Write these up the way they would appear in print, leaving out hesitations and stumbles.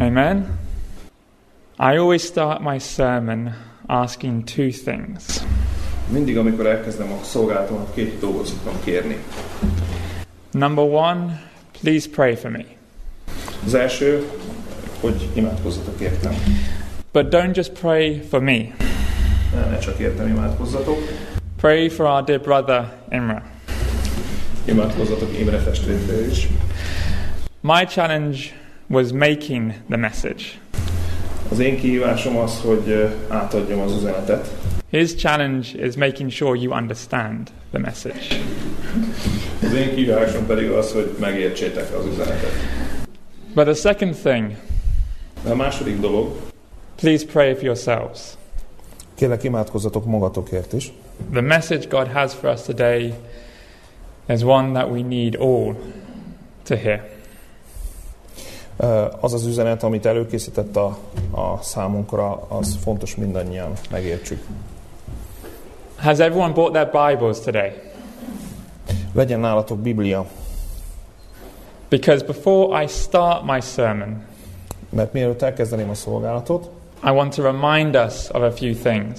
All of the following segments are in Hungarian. Amen. I always start my sermon asking two things. Mindig, amikor elkezdem a szolgálatomat, két dolgot szoktam kérni. Number one, please pray for me. Az első, hogy imádkozzatok értem. But don't just pray for me. Ne csak értem imádkozzatok. Pray for our dear brother Imre. Imádkozzatok Imre testvérért is. My challenge was making the message. Az én kihívásom az, hogy átadjam az üzenetet. His challenge is making sure you understand the message. Az én kívásom pedig az, hogy megértsétek az üzenetet. But the second thing. A második dolog. Please pray for yourselves. Kérlek, imádkozzatok magatokért is. The message God has for us today is one that we need all to hear. Az az üzenet, amit előkészített a számunkra, az fontos mindannyian megértsük. Has everyone bought their Bibles today? Legyen nálatok Biblia. Because before I start my sermon, mert mielőtt elkezdeném a szolgálatot, I want to remind us of a few things.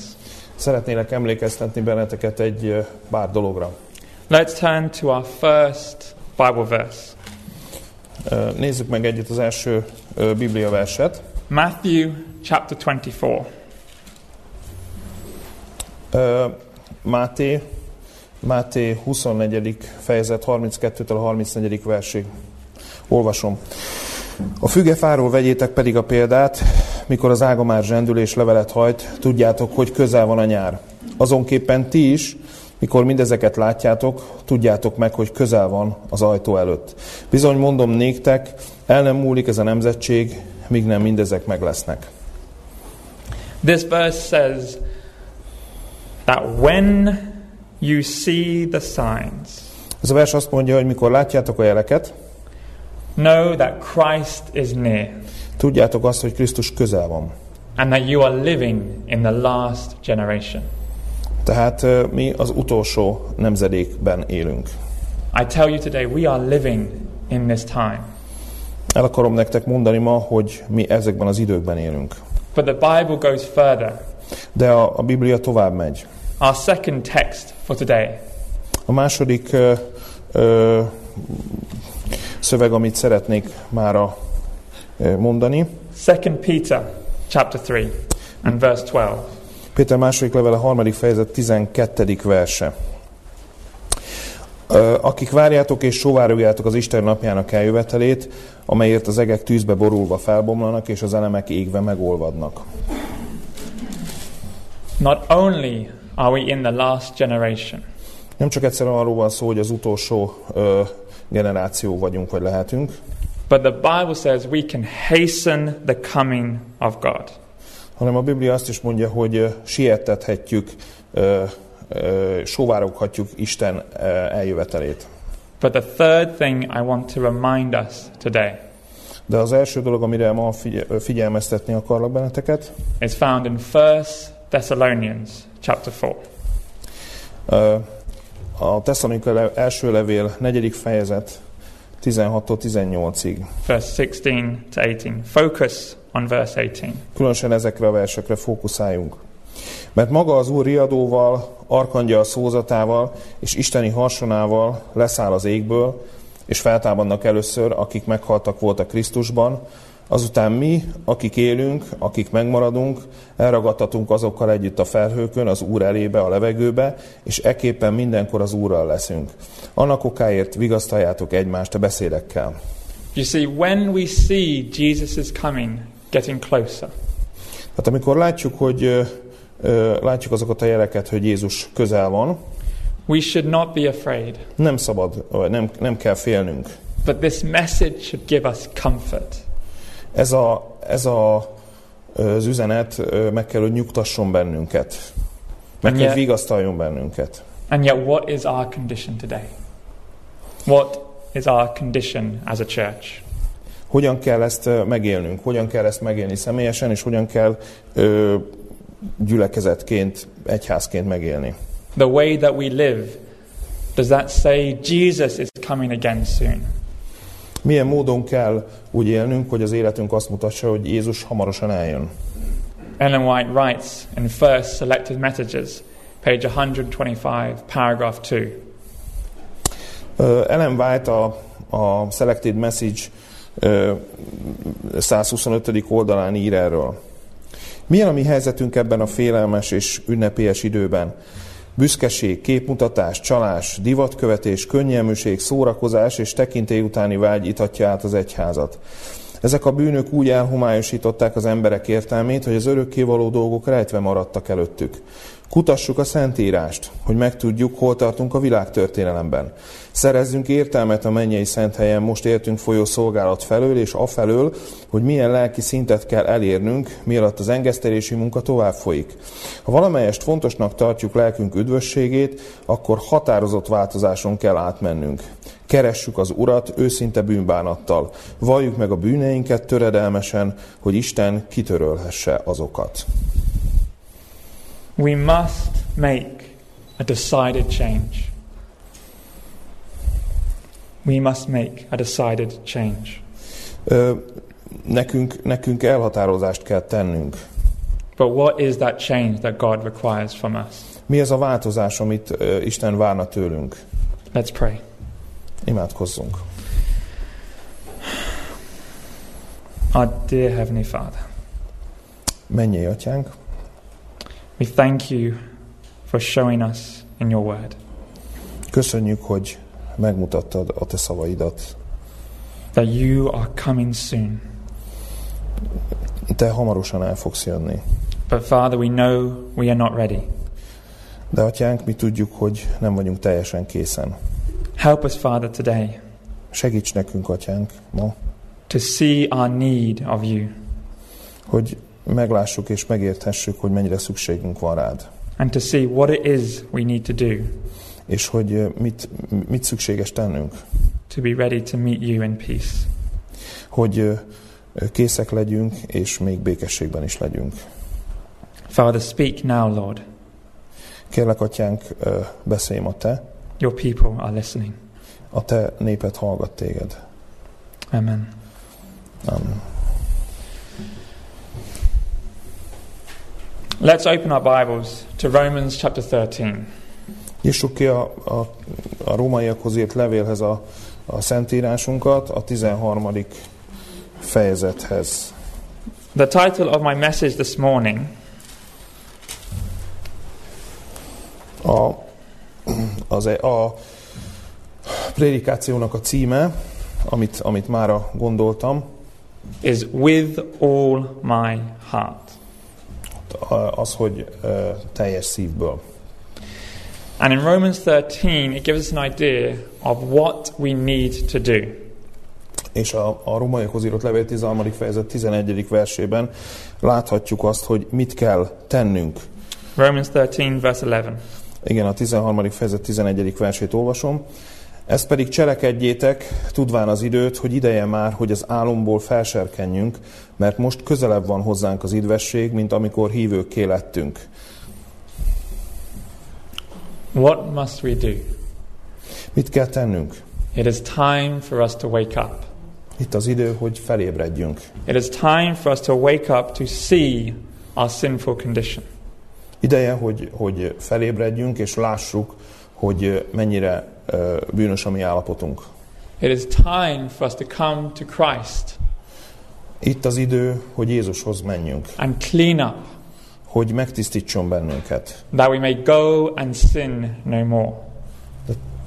Szeretnélek emlékeztetni benneteket egy pár dologra. Let's turn to our first Bible verse. Nézzük meg együtt az első Biblia verset. Matthew chapter 24. Máté 24. fejezet 32-től a 34. versig. Olvasom. A fügefáról vegyétek pedig a példát, mikor az ága már zsendül és levelet hajt, tudjátok, hogy közel van a nyár. Azonképpen ti is, mikor mindezeket látjátok, tudjátok meg, hogy közel van az ajtó előtt. Bizony mondom néktek, el nem múlik ez a nemzetség, míg nem mindezek meg lesznek. This verse says that when you see the signs. Ez a vers azt mondja, hogy mikor látjátok a jeleket, know that Christ is near. Tudjátok azt, hogy Krisztus közel van. And that you are living in the last generation. Tehát mi az utolsó nemzedékben élünk. I tell you today, we are living in this time. El akarom nektek mondani ma, hogy mi ezekben az időkben élünk. But the Bible goes further. De a Biblia tovább megy. Our second text for today. A második szöveg, amit szeretnék mára mondani. 2 Peter chapter 3 and verse 12. Péter második levele, 3. fejezet, 12. verse. Akik várjátok és sóvárogjátok az Isten napjának eljövetelét, amelyért az egek tűzbe borulva felbomlanak, és az elemek égve megolvadnak. Not only are we in the last generation. Nem csak egyszerűen arról van szó, hogy az utolsó generáció vagyunk, vagy lehetünk. But the Bible says we can hasten the coming of God. Hanem a Biblia azt is mondja, hogy sietethetjük, sóvároghatjuk Isten eljövetelét. But the third thing I want to remind us today. De az első dolog, amire ma figyelmeztetni akarlak benneteket, is found in 1 Thessalonians chapter 4. A Tesalonikai első levél 4. fejezet 16-tól 18-ig. Verse 16-18. Focus on verse 18. Különösen ezekre a versekre fókuszáljunk. Mert maga az Úr riadóval, arkangyal szózatával és isteni harsonával leszáll az égből, és feltámadnak először, akik meghaltak voltak Krisztusban, azután mi, akik élünk, akik megmaradunk, elragadtatunk azokkal együtt a felhőkön, az Úr elébe, a levegőbe, és ekképpen mindenkor az Úrral leszünk. Annak okáért vigasztaljátok egymást a beszédekkel. You see, when we see Jesus' coming, getting closer. Hát amikor látjuk, hogy látjuk azokat a jeleket, hogy Jézus közel van, we should not be afraid. Nem szabad, nem kell félnünk. But this message should give us comfort. Ez az üzenet meg kell, hogy nyugtasson bennünket. Meg kell, hogy vigasztaljon bennünket. And yet what is our condition today? What is our condition as a church? Hogyan kell ezt megélnünk? Hogyan kell ezt megélni személyesen, és hogyan kell gyülekezetként, egyházként megélni? The way that we live, does that say Jesus is coming again soon? Milyen módon kell úgy élnünk, hogy az életünk azt mutassa, hogy Jézus hamarosan eljön. Ellen White writes in First Selected Messages, page 125, paragraph 2. Ellen White a Selected Message 125. oldalán ír erről. Milyen a mi helyzetünk ebben a félelmes és ünnepélyes időben? Büszkeség, képmutatás, csalás, divatkövetés, könnyelműség, szórakozás és tekintély utáni vágy itatja át az egyházat. Ezek a bűnök úgy elhomályosították az emberek értelmét, hogy az örökkévaló dolgok rejtve maradtak előttük. Kutassuk a Szentírást, hogy megtudjuk, hol tartunk a világtörténelemben. Szerezzünk értelmet a mennyei szent helyen most értünk folyó szolgálat felől és afelől, hogy milyen lelki szintet kell elérnünk, mielőtt az engesztelési munka tovább folyik. Ha valamelyest fontosnak tartjuk lelkünk üdvösségét, akkor határozott változáson kell átmennünk. Keressük az Urat őszinte bűnbánattal. Valljuk meg a bűneinket töredelmesen, hogy Isten kitörölhesse azokat. We must make a decided change. We must make a decided change. Nekünk elhatározást kell tennünk. But what is that change that God requires from us? Mi az a változás, amit Isten várna tőlünk? Let's pray. Imádkozzunk. Our dear Heavenly Father. Mennyei Atyánk. We thank you for showing us in your word. Köszönjük, hogy megmutattad a te szavaidat. That you are coming soon. Te hamarosan el fogsz jönni. But Father, we know we are not ready. De Atyánk, mi tudjuk, hogy nem vagyunk teljesen készen. Help us, Father, today. Segíts nekünk, Atyánk, ma. To see our need of you. Hogy meglássuk és megérthessük, hogy mennyire szükségünk van rád. And to see what it is we need to do. És hogy mit szükséges tennünk. To be ready to meet you in peace. Hogy készek legyünk, és még békességben is legyünk. Father, speak now, Lord. Kérlek, Atyánk, beszélj ma te. Your people are listening. A te néped hallgat téged. Amen. Amen. Let's open our Bibles to Romans chapter 13. Nyissuk ki a rómaiakhoz írt levélhez a szentírásunkat, a 13. fejezethez. The title of my message this morning. A prédikációnak a címe, amit mára gondoltam, is With All My Heart. Az, hogy teljes szívből. And in Romans 13 it gives us an idea of what we need to do. És a rómaiakhoz írott levél 13. fejezet 11. versében láthatjuk azt, hogy mit kell tennünk. Romans 13 verse 11. Igen, a 13. fejezet 11. versét olvasom. Ezt pedig cselekedjétek, tudván az időt, hogy ideje már, hogy az álomból felserkenjünk, mert most közelebb van hozzánk az idvesség, mint amikor hívőkké lettünk. What must we do? Mit kell tennünk? It is time for us to wake up. Itt az idő, hogy felébredjünk. It is time for us to wake up to see our sinful condition. Ideje, hogy felébredjünk és lássuk, hogy mennyire bűnös a mi állapotunk. It is time for us to come to Christ. Itt az idő, hogy Jézushoz menjünk. And clean up. Hogy megtisztítson bennünket. That we may go and sin no more.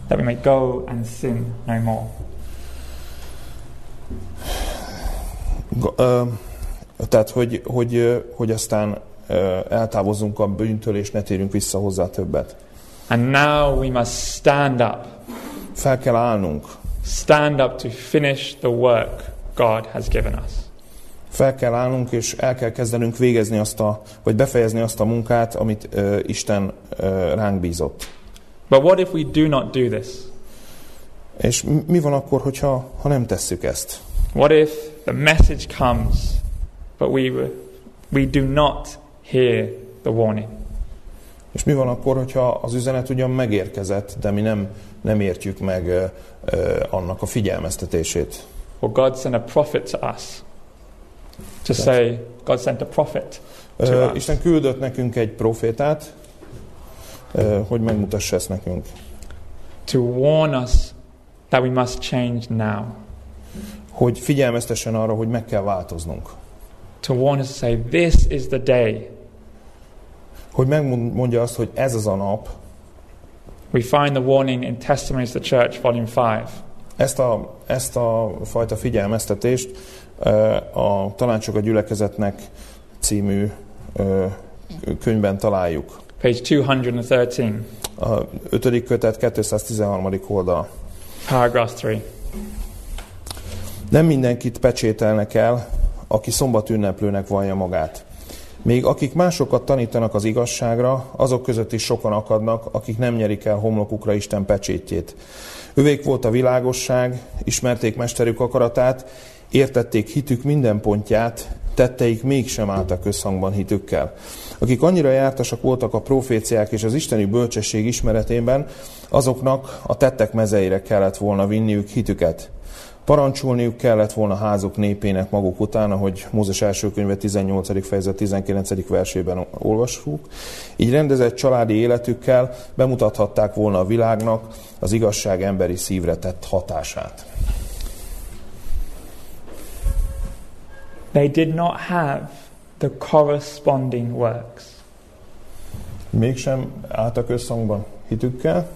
That we may go and sin no more. Tehát, hogy aztán eltávozzunk a bűntől és ne térjünk vissza hozzá többet. And now we must stand up. Fel kell állnunk. Stand up to finish the work God has given us. Fel kell állnunk és el kell kezdenünk végezni vagy befejezni azt a munkát, amit Isten ránk bízott. But what if we do not do this? És mi van akkor, ha nem tesszük ezt? What if the message comes, but we do not hear the warning? És mi van akkor, hogyha az üzenet ugyan megérkezett, de mi nem értjük meg annak a figyelmeztetését? Or God sent a prophet to us. To say, God sent a prophet to us. Isten küldött nekünk egy profétát, hogy megmutassa ezt nekünk. To warn us that we must change now. Hogy figyelmeztessen arra, hogy meg kell változnunk. To warn us to say, this is the day. Hogy megmondja azt, hogy ez az a nap. We find the warning in Testaments of the Church, Volume 5. Ezt a fajta figyelmeztetést a Tanácsok a gyülekezetnek című könyvben találjuk. Page 213. A 5. kötet 213. oldal. Paragraph 3. Nem mindenkit pecsételnek el, aki szombatünneplőnek vallja magát. Még akik másokat tanítanak az igazságra, azok között is sokan akadnak, akik nem nyerik el homlokukra Isten pecsétjét. Övék volt a világosság, ismerték mesterük akaratát, értették hitük minden pontját, tetteik mégsem álltak összhangban hitükkel. Akik annyira jártasak voltak a proféciák és az isteni bölcsesség ismeretében, azoknak a tettek mezeire kellett volna vinniük hitüket. Parancsolniuk kellett volna házuk népének maguk után, ahogy Mózes első könyve 18. fejezet 19. versében olvassuk. Így rendezett családi életükkel bemutathatták volna a világnak az igazság emberi szívre tett hatását. They did not have the corresponding works. Mégsem álltak összhangban hitükkel.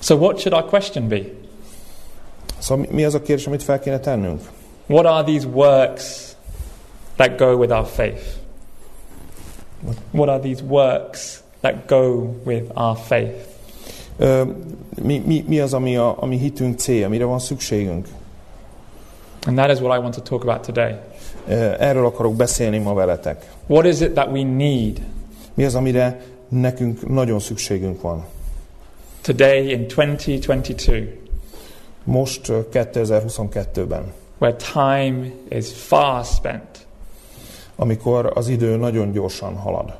So what should our question be? Szóval mi az a kérdés, amit fel kéne tennünk? What are these works that go with our faith? What are these works that go with our faith? Mi az, ami hitünk célja? Mire van szükségünk? And that is what I want to talk about today. Erről akarok beszélni ma veletek. What is it that we need? Mi az, amire nekünk nagyon szükségünk van? Today in 2022. Most 2022-ben. Where time is fast spent. Amikor az idő nagyon gyorsan halad.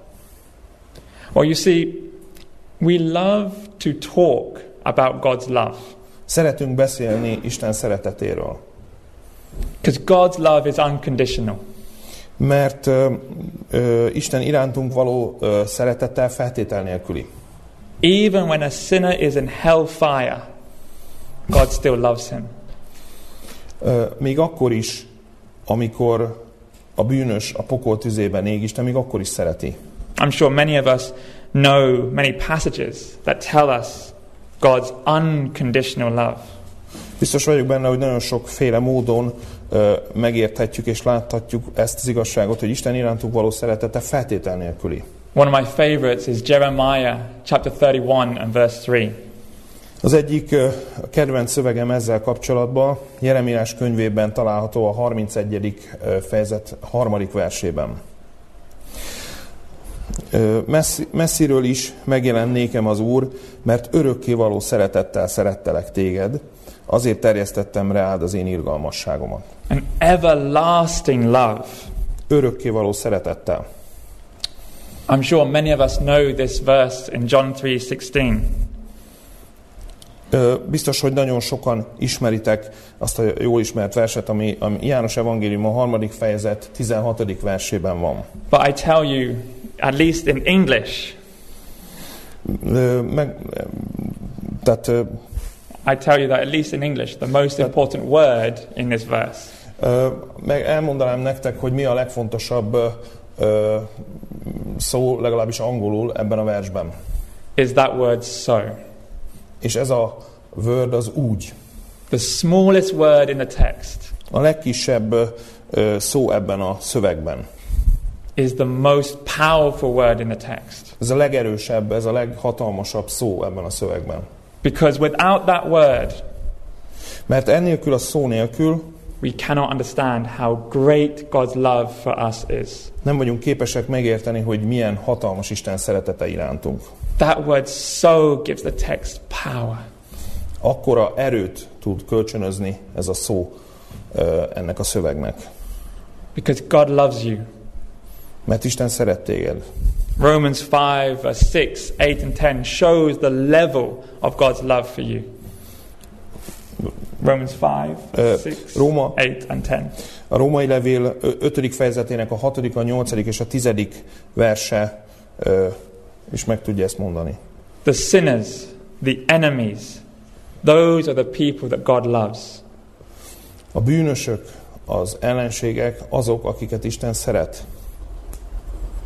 Well, you see, we love to talk about God's love. Szeretünk beszélni Isten szeretetéről. Because God's love is unconditional. Mert Isten irántunk való szeretete feltétel nélküli. Even when a sinner is in hellfire, God still loves him. Még akkor is, amikor a bűnös a pokol tüzében ég, Isten még akkor is szereti. I'm sure many of us know many passages that tell us God's unconditional love. Biztos vagyok benne, hogy nagyon sokféle módon megérthetjük és láthatjuk ezt az igazságot, hogy Isten irántuk való szeretete feltétel nélküli. One of my favorites is Jeremiah chapter 31 and verse 3. Az egyik kedvenc szövegem ezzel kapcsolatban Jeremiás könyvében található a 31. fejezet 3. versében. Messziről is megjelent nékem az Úr, mert örökkévaló szeretettel szerettelek téged, azért terjesztettem reád az én irgalmasságomat. An everlasting love. Örökkévaló szeretettel. I'm sure many of us know this verse in John 3:16. Biztos, hogy nagyon sokan ismeritek azt a jól ismert verset, ami János evangélium a 3. fejezet 16. versében van. But I tell you, at least in English. I tell you that at least in English, the most important word in this verse. Elmondanám nektek, hogy mi a legfontosabb szó, legalábbis angolul ebben a versben. Is that word so? És ez a word az úgy. The smallest word in the text. A legkisebb szó ebben a szövegben. Is the most powerful word in the text. Ez a legerősebb, ez a leghatalmasabb szó ebben a szövegben. Because without that word, mert ennélkül a szó nélkül, we cannot understand how great God's love for us is. Nem vagyunk képesek megérteni, hogy milyen hatalmas Isten szeretete irántunk. That word so gives the text power. Akkora erőt tud kölcsönözni ez a szó ennek a szövegnek. Because God loves you. Mert Isten szeret téged. Romans 5, verse 6, 8 and 10 shows the level of God's love for you. Romans 5, 6, 8 and 10. A Római levél 5. fejezetének a 6., a 8. és a 10. verse is meg tudja ezt mondani. The sinners, the enemies, those are the people that God loves. A bűnösök, az ellenségek, azok, akiket Isten szeret.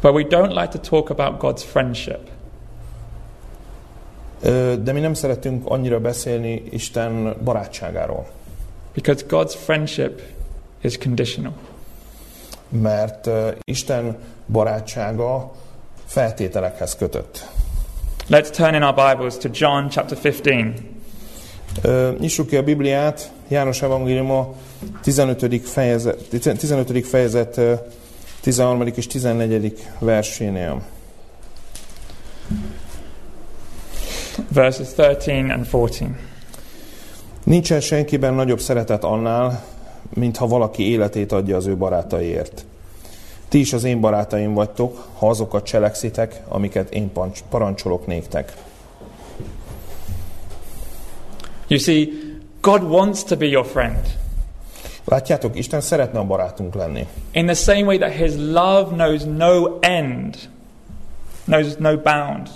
But we don't like to talk about God's friendship. De mi nem szeretünk annyira beszélni Isten barátságáról. Because God's friendship is conditional. Mert Isten barátsága feltételekhez kötött. Let's turn in our Bibles to John chapter 15. Nyissuk ki a Bibliát, János evangéliuma 15. fejezet 13. és 14. versénél. Verses 13 and 14. Nincsen senkiben nagyobb szeretet annál, mintha valaki életét adja az ő barátaiért. Ti is az én barátaim vagytok, ha azokat cselekszitek, amiket én parancsolok néktek. You see, God wants to be your friend. Látjátok, Isten szeretne a barátunk lenni. In the same way that his love knows no end, knows no bound.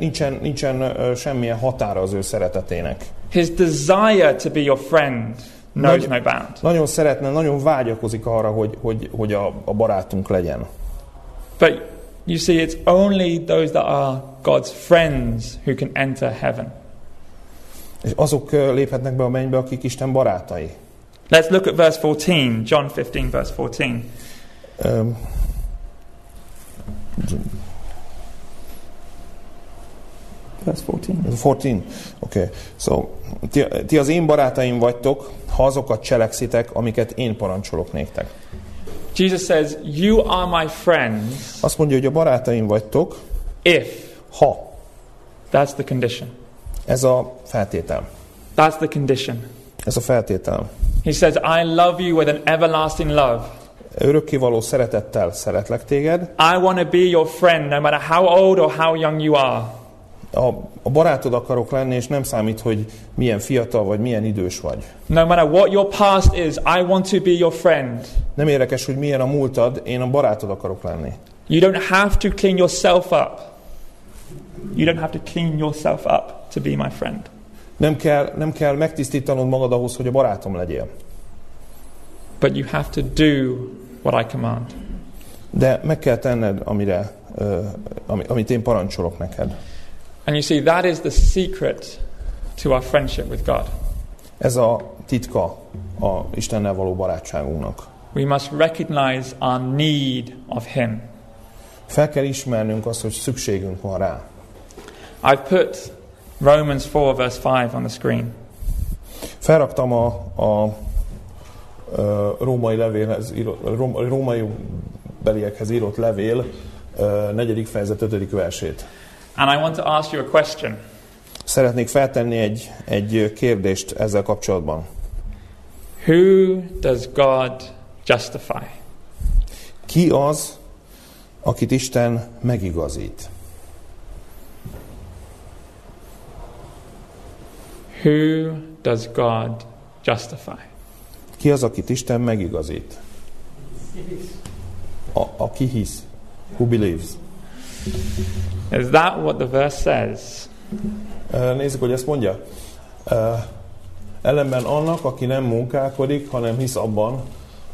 Nincsen semmilyen határa az ő szeretetének. His desire to be your friend knows no bound. Nagyon szeretne, nagyon vágyakozik arra, hogy a barátunk legyen. But you see, it's only those that are God's friends who can enter heaven. És azok léphetnek be a mennybe, akik Isten barátai. Let's look at verse 14, John 15 verse 14. Verse 14. 14. Okay. So, ti az én barátaim vagytok, ha azokat cselekszitek, amiket én parancsolok néktek. Jesus says, you are my friends. Azt mondja, hogy a barátaim vagytok, ha. That's the condition. Ez a feltétel. That's the condition. Ez a feltétel. He says, I love you with an everlasting love. Örökkévaló szeretettel szeretlek téged. I want to be your friend no matter how old or how young you are. A barátod akarok lenni, és nem számít, hogy milyen fiatal vagy, milyen idős vagy. No matter what your past is, I want to be your friend. Nem érdekes, hogy milyen a múltad, én a barátod akarok lenni. You don't have to clean yourself up. You don't have to clean yourself up to be my friend. Nem kell megtisztítanod magad ahhoz, hogy a barátom legyél. But you have to do what I command. De meg kell tenned, amit én parancsolok neked. And you see, that is the secret to our friendship with God. Ez a titka a Istennel való barátságunknak. We must recognize our need of him. Fel kell ismernünk azt, hogy szükségünk van rá. I've put Romans 4 verse 5 on the screen. Felraktam a római beliekhez írott levél 4. fejezet 5. versét. And I want to ask you a question. Szeretnék feltenni egy kérdést ezzel kapcsolatban. Who does God justify? Ki az, akit Isten megigazít? Who does God justify? Ki az, akit Isten megigazít? Aki hisz. Who believes? Is that what the verse says? Nézzük, hogy ezt mondja. Ellenben annak, aki nem munkálkodik, hanem hisz abban,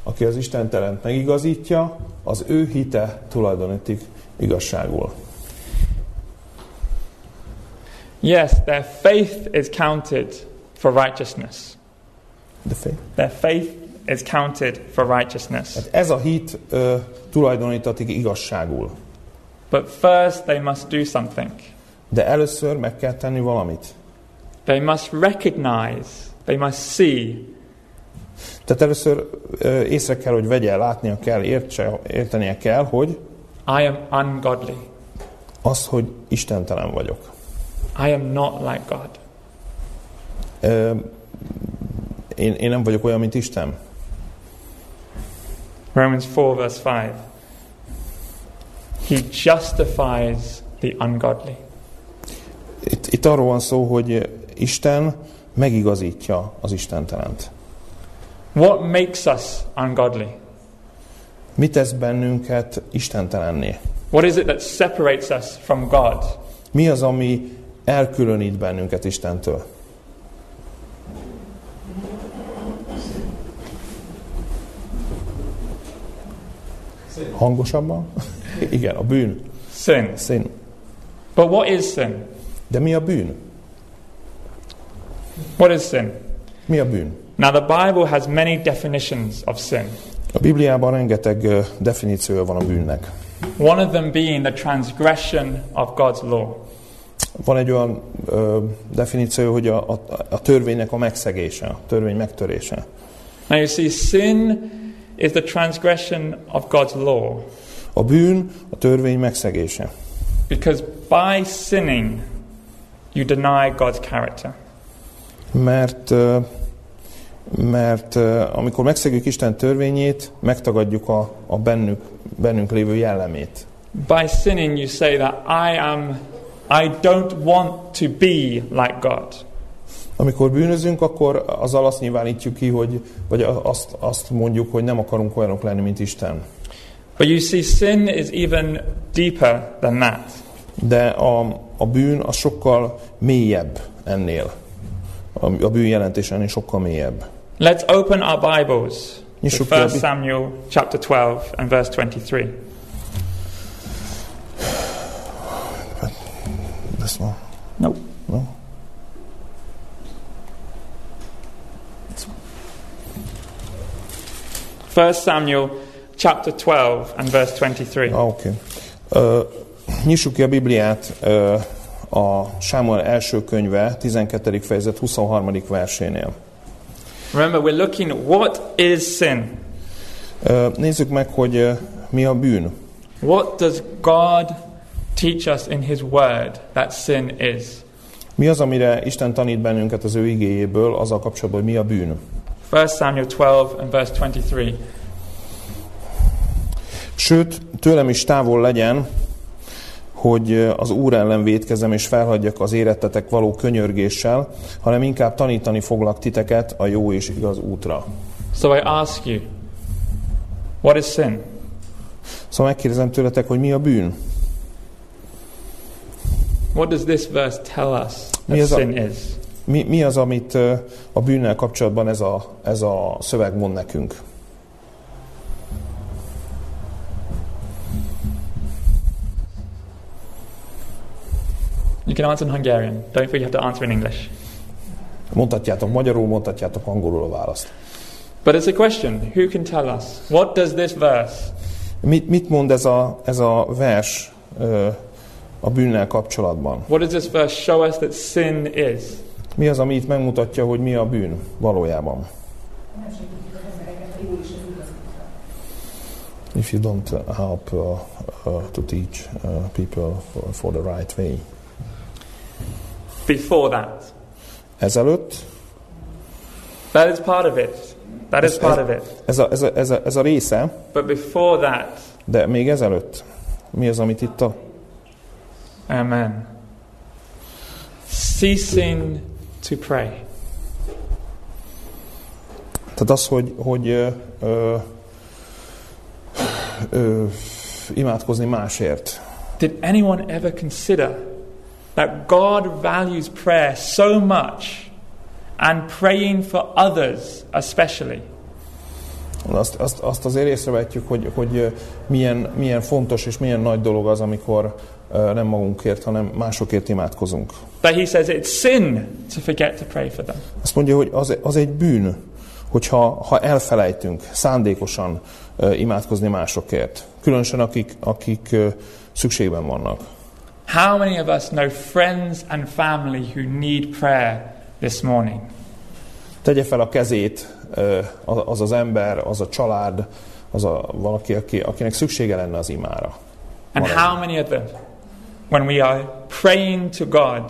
aki az Isten terent megigazítja, az ő hite tulajdonítik igazságul. Yes, their faith is counted for righteousness. Their faith is counted for righteousness. Hát ez a hit tulajdonítatik igazságul. But first they must do something. De először meg kell tenni valamit. They must recognize, they must see. Tehát először észre kell, hogy vegye, látnia kell, értenie kell, hogy I am ungodly. Az, hogy istentelen vagyok. I am not like God. Én nem vagyok olyan, mint Isten. Romans 4 verse 5. He justifies the ungodly. Itt arról van szó, hogy Isten megigazítja az istentelent. What makes us ungodly? Mi tesz bennünket istentelenné? What is it that separates us from God? Mi az, ami elkülönít bennünket Istentől? Hangosabban? Igen, a bűn. Sin. Sin. But what is sin? De mi a bűn? What is sin? Mi a bűn? Now the Bible has many definitions of sin. A Bibliában rengeteg definíciója van a bűnnek. One of them being the transgression of God's law. Van egy olyan definíció, hogy a törvénynek a megszegése, a törvény megtörése. Now you see, sin is the transgression of God's law. A bűn a törvény megszegése. Because by sinning you deny God's character. Mert amikor megszegjük Isten törvényét, megtagadjuk a bennünk lévő jellemét. By sinning you say that I don't want to be like God. Amikor bűnözünk, akkor azzal azt nyilvánítjuk ki, hogy vagy azt mondjuk, hogy nem akarunk olyanok lenni, mint Isten. But you see, sin is even deeper than that. De a bűn az sokkal mélyebb ennél. A bűn jelentése ennél sokkal mélyebb. Let's open our Bibles to 1 Samuel chapter 12 and verse 23. This one? No. No. This one. 1 Samuel chapter 12 and verse 23. Okay. Nyissuk ki a Bibliát a Sámuel első könyve 12. fejezet 23. versénél. Remember, we're looking at what is sin. Nézzük meg, hogy mi a bűn. What does God teach us in his word that sin is? Mi az, amire Isten tanít bennünket az ő igéjéből, azzal kapcsolatban, hogy mi a bűn? 1 Samuel 12 and verse 23. Sőt, tőlem is távol legyen, hogy az Úr ellen vétkezem és felhagyjak az érettetek való könyörgéssel, hanem inkább tanítani foglak titeket a jó és igaz útra. So I ask you, what is sin? Szóval megkérdezem tőletek, hogy mi a bűn? What does this verse tell us that sin is? Mi az, amit a bűnnel kapcsolatban ez a szöveg mond nekünk? You can answer in Hungarian. Don't feel you have to answer in English. Mondhatjátok magyarul, mondhatjátok angolul a választ. But it's a question. Who can tell us? What does this verse? Mit mond ez a vers a bűnnel kapcsolatban? What does this verse show us that sin is? Mi az, ami itt megmutatja, hogy mi a bűn valójában? If you don't help to teach people for the right way. Before that. Ezelőtt. That is part of it. That is part of it. Ez a része. But before that. De még ezelőtt. Mi az, amit itt a... Amen. Ceasing to pray. Tehát az, hogy imádkozni másért. Did anyone ever consider that God values prayer so much, and praying for others especially? Azt azért észrevetjük, hogy milyen fontos és milyen nagy dolog az, amikor nem magunkért, hanem másokért imádkozunk. But he says it's sin to forget to pray for them. Azt mondja, hogy az egy bűn, hogyha elfelejtünk szándékosan imádkozni másokért, különösen akik szükségben vannak. How many of us know friends and family who need prayer this morning? Tegye fel a kezét az az ember, az a család, az a valaki, akinek szüksége lenne az imára. And how many of them, when we are praying to God,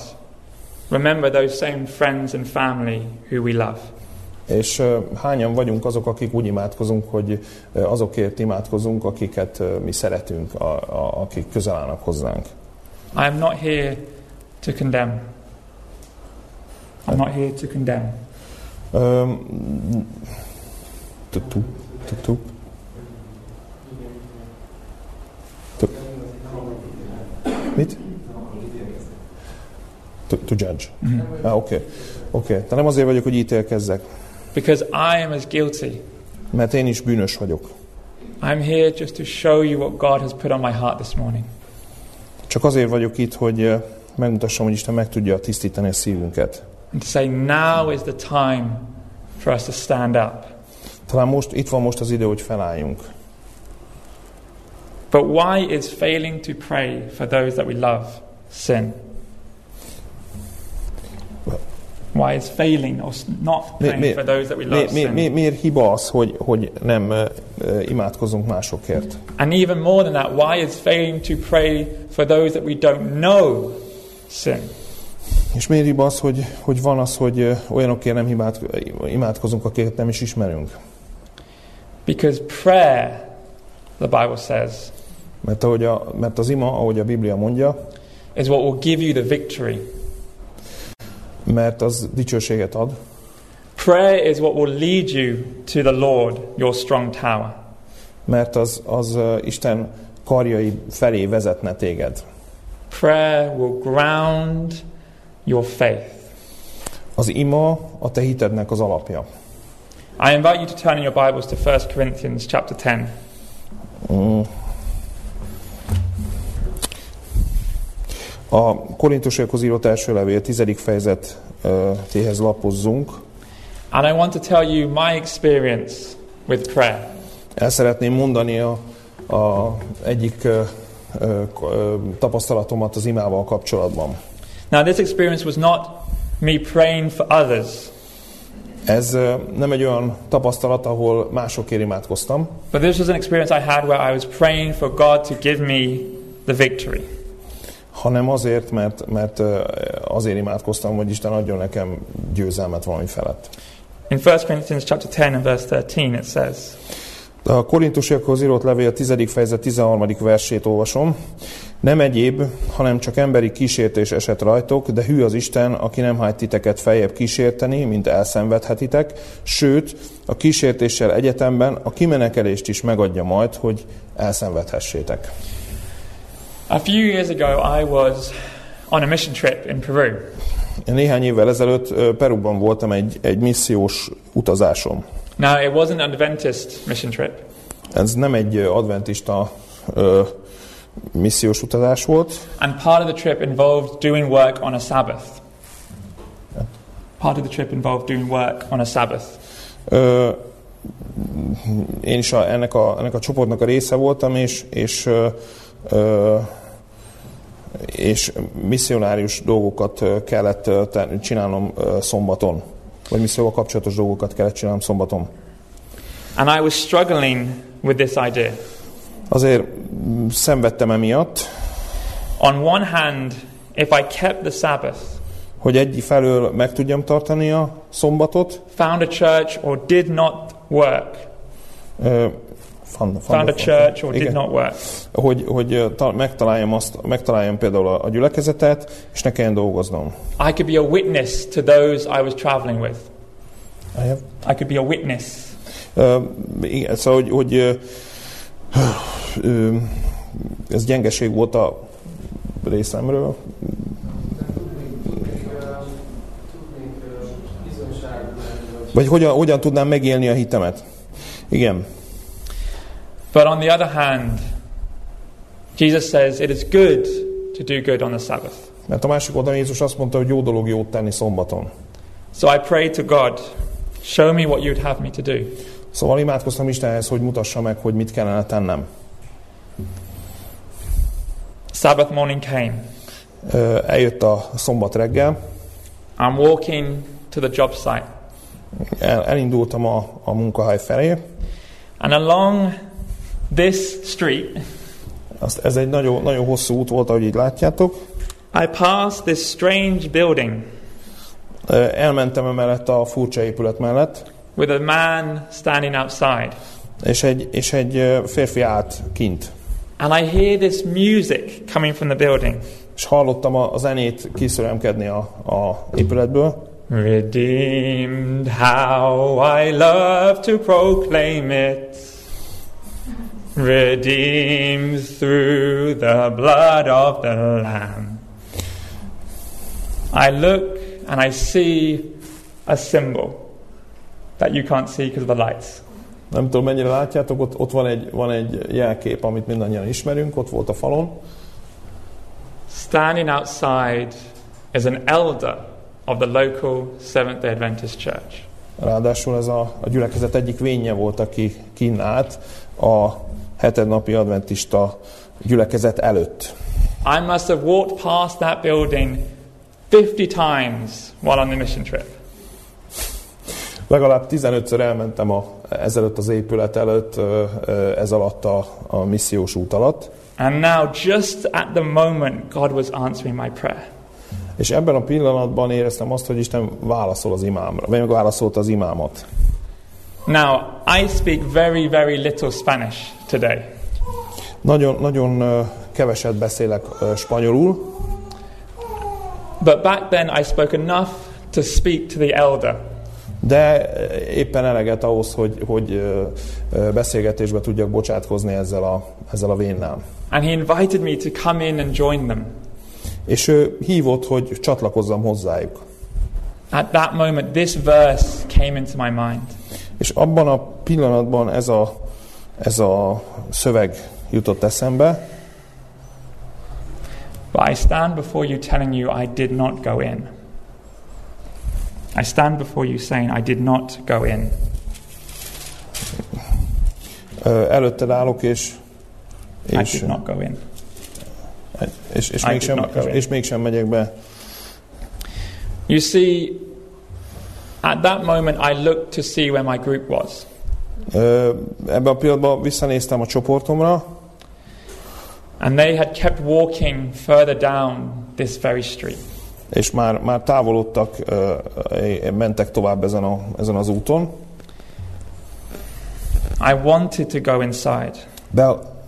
remember those same friends and family who we love? És hányan vagyunk azok, akik úgy imádkozunk, hogy azokért imádkozunk, akiket mi szeretünk, akik közel állnak hozzánk. I am not here to condemn. I'm not here to condemn. Mit? To judge. Mm-hmm. Okay. De nem azért vagyok, hogy ítélkezzek. Because I am as guilty. Mert én is bűnös vagyok. I'm here just to show you what God has put on my heart this morning. Csak azért vagyok itt, hogy megmutassam, hogy Isten meg tudja tisztítani a szívünket. And to say now is the time for us to stand up. Talán most itt van most az idő, hogy felálljunk. But why is failing to pray for those that we love sin? Why is failing or not praying for those that we love sin? Miért hiba az, hogy nem imádkozunk másokért? And even more than that, why is failing to pray for those that we don't know sin? És miért hiba az, hogy van az, hogy olyanokért nem imádkozunk, akiket nem is ismerünk? Because prayer, the Bible says, mert az ima, ahogy a Biblia mondja, is what will give you the victory. Mert az dicsőséget ad. Prayer is what will lead you to the Lord, your strong tower. Mert az Isten karjai felé vezetne téged. Prayer will ground your faith. Az ima a te hitednek az alapja. I invite you to turn in your Bibles to 1 Corinthians chapter 10. A Korintusokhoz írott első levél 10. fejezetéhez lapozzunk. And I want to tell you my experience with prayer. El szeretném mondani a egyik tapasztalatomat az imával kapcsolatban. Now this experience was not me praying for others. Ez nem egy olyan tapasztalat, ahol másokért imádkoztam. But this was an experience I had where I was praying for God to give me the victory. Hanem azért, mert azért imádkoztam, hogy Isten adjon nekem győzelmet valami felett. In 1 Corinthians chapter 10 and verse 13 it says. A Korintusiakhoz írott levél 10. fejezet 13. versét olvasom. Nem egyéb, hanem csak emberi kísértés esett rajtok, de hű az Isten, aki nem hagy titeket feljebb kísérteni, mint elszenvedhetitek, sőt, a kísértéssel egyetemben a kimenekelést is megadja majd, hogy elszenvedhessétek. A few years ago I was on a mission trip in Peru. Néhány évvel ezelőtt Perúban voltam egy missziós utazásom. Now it wasn't an Adventist mission trip. Ez nem egy adventista missziós utazás volt. And part of the trip involved doing work on a Sabbath. Én is ennek a csoportnak a része voltam, és misszionárius dolgokat kellett csinálnom szombaton, vagy misszióval kapcsolatos dolgokat kellett csinálnom szombaton. And I was struggling with this idea. Azért szenvedtem emiatt. On one hand, if I kept the Sabbath, hogy egyfelől meg tudjam tartani a szombatot, found a church or did not work. Found a church or did not work. Hogy megtaláljam például a gyülekezetet, és ne kelljen dolgoznom. I could be a witness to those I was traveling with. I could be a witness. Igen, szóval, hogy ez gyengeség volt a részemről. Vagy hogyan tudnám megélni a hitemet? Igen. But on the other hand, Jesus says it is good to do good on the Sabbath. Mert a másik oldalon Jézus azt mondta, hogy jó dolog jót tenni szombaton. So I pray to God, show me what you'd have me to do. Szóval imádkoztam Istenhez, hogy mutassa meg, hogy mit kellene tennem. Sabbath morning came. Eljött a szombat reggel. I'm walking to the job site. Elindultam a munkahely felé. And along this street. Ez egy nagyon, nagyon hosszú út volt, ahogy így látjátok. I passed this strange building. Elmentem emellett a furcsa épület mellett. With a man standing outside. És egy férfi állt kint. And I hear this music coming from the building. És hallottam a zenét kiszüremkedni a épületből. Redeemed, how I love to proclaim it. Redeemed through the blood of the Lamb. I look and I see a symbol that you can't see because of the lights. Nem tudom, mennyire látjátok, ott van egy jelkép, amit mindannyian ismerünk, ott volt a falon. Standing outside is an elder of the local Seventh-day Adventist Church. Ráadásul ez a gyülekezet egyik vénje volt, aki kinn állt a hetednapi adventista gyülekezet előtt. I must have walked past that building 50 times while on the mission trip. Legalább 15-ször elmentem ezelőtt az épület előtt, ez alatt a missziós út alatt. And now just at the moment God was answering my prayer. És ebben a pillanatban éreztem azt, hogy Isten válaszol az imámra, vagy megválaszolt az imámat. Now I speak very very little Spanish today. Nagyon nagyon keveset beszélek spanyolul. But back then I spoke enough to speak to the elder. De éppen eleget ahhoz, hogy beszélgetésbe tudjak bocsátkozni ezzel a vénnám. And he invited me to come in and join them. És ő hívott, hogy csatlakozzam hozzájuk. At that moment this verse came into my mind. És abban a pillanatban ez a szöveg jutott eszembe. But I stand before you telling you I did not go in. I stand before you saying I did not go in. Előtted állok és I did not go in. És mégsem megyek be. You see, at that moment I looked to see where my group was. Ebben a pillanatban visszanéztem a csoportomra. And they had kept walking further down this very street. És már távolodtak, mentek tovább ezen az úton. I wanted to go inside.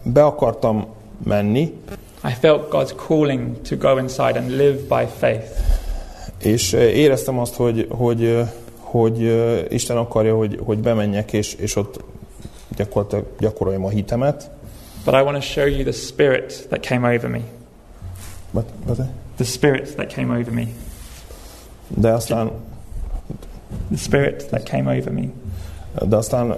Be akartam menni. I felt God's calling to go inside and live by faith. És éreztem azt, hogy Isten akarja, hogy bemenjek és ott gyakoroljam a hitemet. But I want to show you the spirit that came over me. The spirit that came over me. The spirit that came over me. De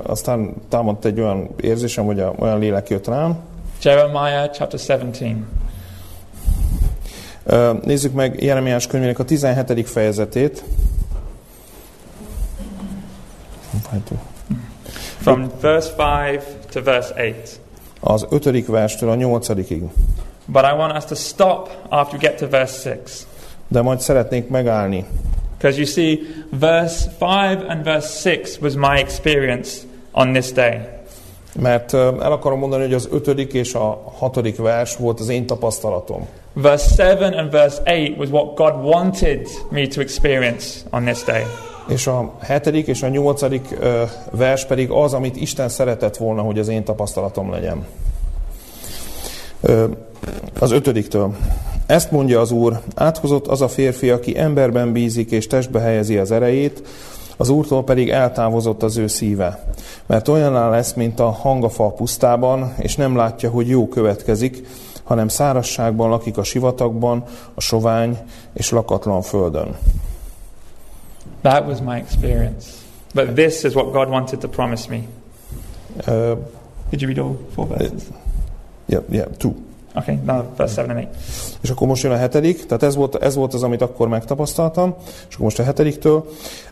aztán támadt egy olyan érzésem, hogy olyan lélek jött rám. Jeremiah chapter 17. Nézzük meg Jeremiás könyvének a 17. fejezetét. From verse 5 to verse 8. Az 5. verstől a 8-ig. But I want us to stop after we get to verse 6. De majd szeretnénk megállni. Because you see, verse 5 and verse 6 was my experience on this day. Mert el akarom mondani, hogy az 5. és a 6. vers volt az én tapasztalatom. Verse 7 and verse 8 was what God wanted me to experience on this day. És a 7. és a 8. vers pedig az, amit Isten szeretett volna, hogy az én tapasztalatom legyen. Az 5-től. Ezt mondja az Úr, átkozott az a férfi, aki emberben bízik és testbe helyezi az erejét, az Úrtól pedig eltávozott az ő szíve. Mert olyanná lesz, mint a hangafa a pusztában, és nem látja, hogy jó következik, hanem szárazságban lakik a sivatagban, a sovány és lakatlan földön. That was my experience. But this is what God wanted to promise me. Did you read all four verses? Yeah, two. Okay, now verse 7 and 8. És akkor most jön a 7. Tehát ez volt az, amit akkor megtapasztaltam. És akkor most a 7-től.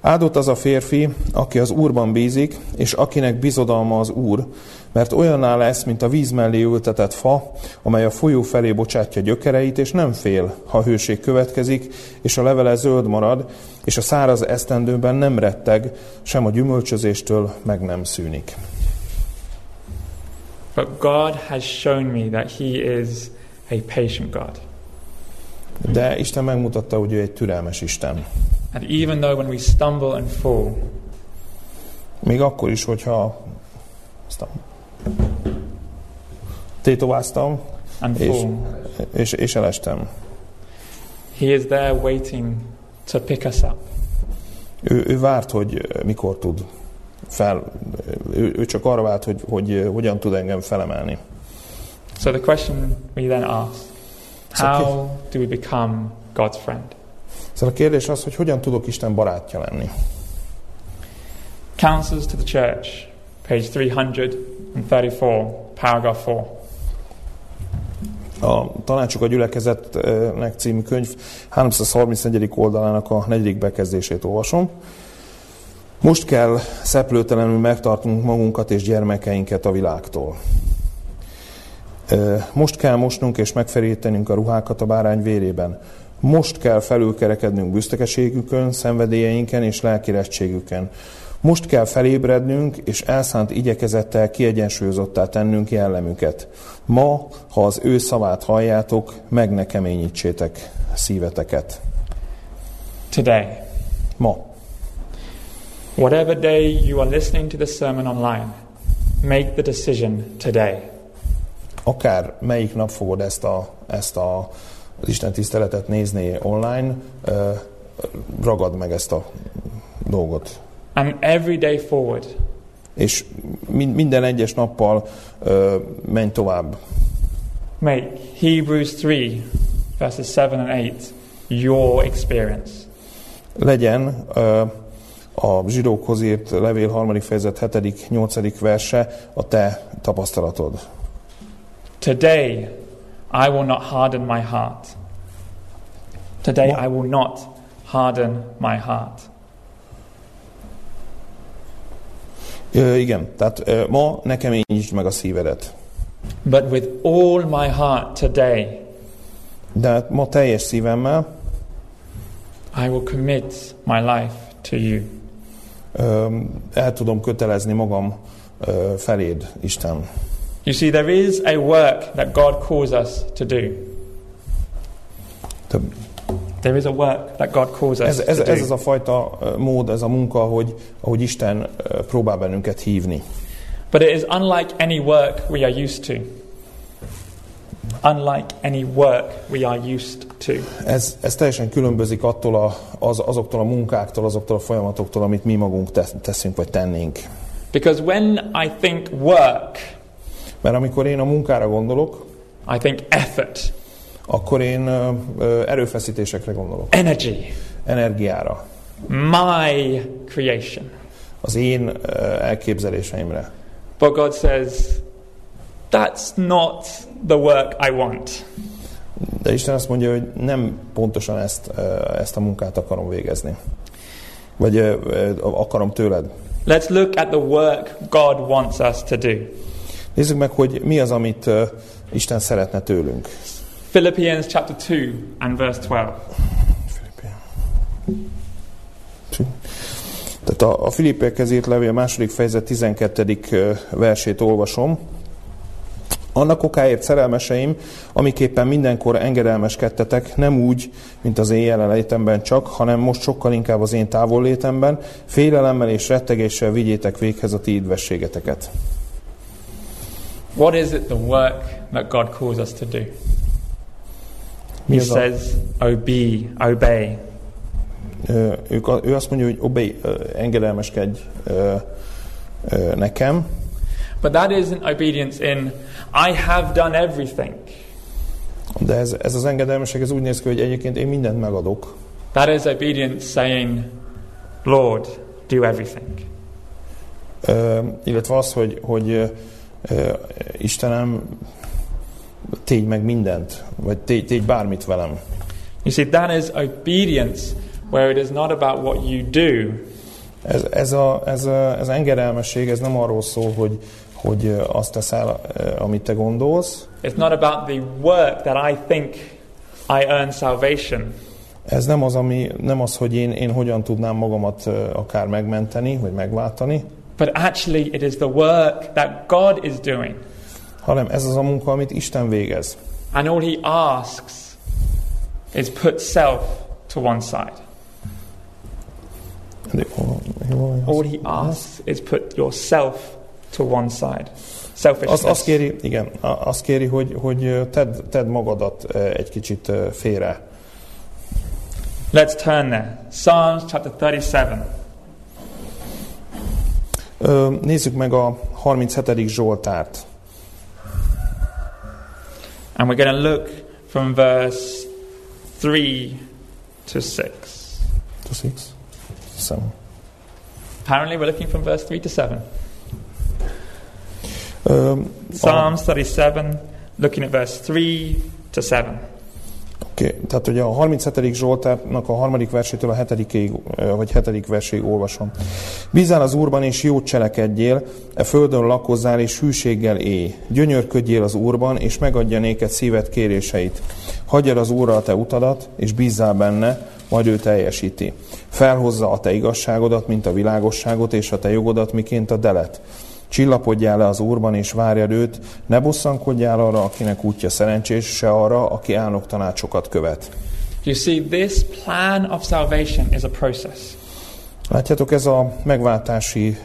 Áldott az a férfi, aki az Úrban bízik, és akinek bizodalma az Úr, mert olyanná lesz, mint a víz mellé ültetett fa, amely a folyó felé bocsátja gyökereit, és nem fél, ha a hőség következik, és a levele zöld marad, és a száraz esztendőben nem retteg, sem a gyümölcsözéstől meg nem szűnik. But God has shown me that he is a patient God. De Isten megmutatta, hogy ő egy türelmes Isten. And even though when we stumble and fall, még akkor is, hogyha tétováztam és elestem, he is there waiting to pick us up. Ő várt, hogy mikor tud ő csak arra várt, hogy hogyan tud engem felemelni. So the question we then ask, how do we become God's friend? Szóval a kérdés az, hogy hogyan tudok Isten barátja lenni. Counsels to the Church, page 334, paragraph 4. A Tanácsok a gyülekezetnek című könyv 334. oldalának a 4. bekezdését olvasom. Most kell szeplőtelenül megtartunk magunkat és gyermekeinket a világtól. Most kell mosnunk és megferítenünk a ruhákat a bárány vérében. Most kell felülkerekednünk büszkeségükön, szenvedélyeinken és lelkirettségüken. Most kell felébrednünk és elszánt igyekezettel kiegyensúlyozottá tennünk jellemüket. Ma, ha az ő szavát halljátok, meg ne keményítsétek szíveteket. Today. Ma. Whatever day you are listening to this sermon online, make the decision today. Akár melyik nap fogod ezt az Isten tiszteletet nézni online, ragad meg ezt a dolgot. And every day forward. És minden egyes nappal menj tovább. Make Hebrews 3, verses 7 and 8 your experience. Legyen a zsidókhoz írt levél 3. fejezet 7. 8. verse a te tapasztalatod. Today I will not harden my heart. Today I will not harden my heart. Igen, tehát ma ne keményítsd meg a szívedet. But with all my heart today. De ma teljes szívemmel I will commit my life to you. El tudom kötelezni magam feléd, Isten. You see, there is a work that God calls us to do. There is a work that God calls us to do. Ez az a fajta mód, ez a munka, hogy Isten próbál bennünket hívni. But it is unlike any work we are used to. Unlike any work we are used to. Ez teljesen különbözik attól azoktól a munkáktól, azoktól a folyamatoktól, amit mi magunk teszünk vagy tennénk. Because when I think work, mert amikor én a munkára gondolok, I think effort. Akkor én erőfeszítésekre gondolok. Energy. Energiára. My creation. Az én elképzeléseimre. But God says, that's not the work I want. De Isten azt mondja, hogy nem pontosan ezt a munkát akarom végezni. Vagy akarom tőled. Let's look at the work God wants us to do. Nézzük meg, hogy mi az, amit Isten szeretne tőlünk. Philippians chapter 2 and verse 12. Tehát a Filippiekhez írt levél 2. fejezet 12. versét olvasom. Annak okáért, szerelmeseim, amiképpen mindenkor engedelmeskedtetek, nem úgy, mint az én jelenlétemben csak, hanem most sokkal inkább az én távollétemben, félelemmel és rettegéssel vigyétek véghez a ti idvességeteket. What is it the work that God calls us to do? He says, obey. Ő azt mondja, hogy obey, engedelmeskedj nekem. But that isn't obedience in I have done everything. De ez az engedelmesség, ez úgy néz ki, hogy egyébként én mindent megadok. That is obedience saying, Lord, do everything. Illetve az, hogy Istenem, tégy meg mindent, vagy tégy bármit velem. You see, that is obedience, where it is not about what you do. Ez engedelmesség, ez nem arról szól, hogy azt teszel, amit te gondolsz. It's not about the work that I think I earn salvation. Ez nem az, hogy én hogyan tudnám magamat akár megmenteni, vagy megváltani. But actually it is the work that God is doing. Hanem ez az a munka, amit Isten végez. And all he asks is put self to one side. All he asks is put yourself to one side. Selfishness. Azt kéri, hogy tedd magadat egy kicsit félre. Let's turn there. Psalms chapter 37. Nézzük meg a 37. Zsoltárt. And we're going to look from verse 3 to 6. To 6? 7. Apparently we're looking from verse 3 to 7. Psalms 37, looking at verse 3 to 7. Okay, tehát ugye a 37. Zsoltárnak a 3. versétől a 7. verséig olvasom. Bízzál az Úrban, és jót cselekedjél, e földön lakozzál, és hűséggel élj. Gyönyörködjél az Úrban, és megadja néked szíved kéréseit. Hagyj el az Úrra a te utadat, és bízzál benne, majd ő teljesíti. Felhozza a te igazságodat, mint a világosságot, és a te jogodat, miként a delet. Csillapodjál le az Úrban, és várjad őt, ne bosszankodjál arra, akinek útja szerencsés, se arra, aki álnok tanácsokat követ. You see, this plan of salvation is a process. Látjátok, ez a megváltási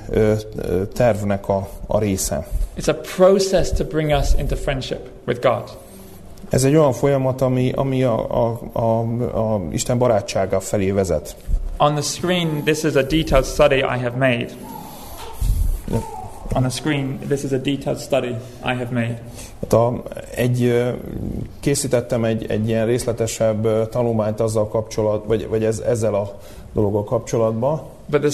tervnek a része. It's a process to bring us into friendship with God. Ez egy olyan folyamat, ami a Isten barátsága felé vezet. On the screen, this is a detailed study I have made. On the screen, this is a detailed study I have made. Készítettem egy ilyen részletesebb tanulmányt azzal kapcsolatban, vagy ezzel a dologgal kapcsolatban. But the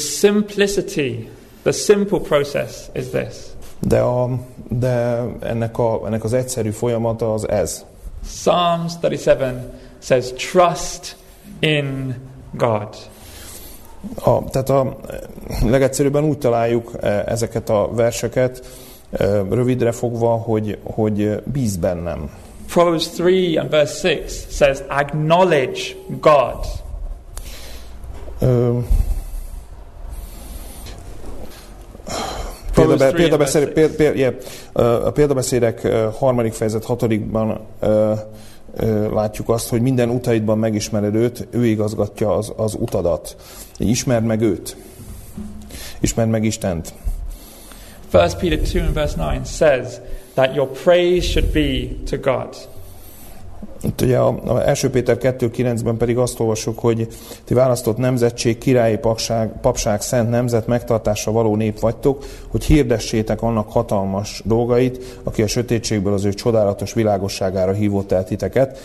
simple process is this. De ennek az egyszerű folyamata az ez. Psalms 37 says, trust in God. Tehát legegyszerűbben úgy találjuk ezeket a verseket, rövidre fogva, hogy bíz bennem. Proverbs 3 and verse 6 says, acknowledge God. A Példabeszédek 3. fejezet 6-ban látjuk azt, hogy minden utaidban megismered őt, ő igazgatja az utadat. Ismerd meg őt. Ismerd meg Istent. 1 Peter 2 and verse 9 says that your praise should be to God. Ugye a 1. Péter 2.9-ben pedig azt olvassuk, hogy ti választott nemzetség, királyi papság, szent nemzet, megtartásra való nép vagytok, hogy hirdessétek annak hatalmas dolgait, aki a sötétségből az ő csodálatos világosságára hívott el titeket.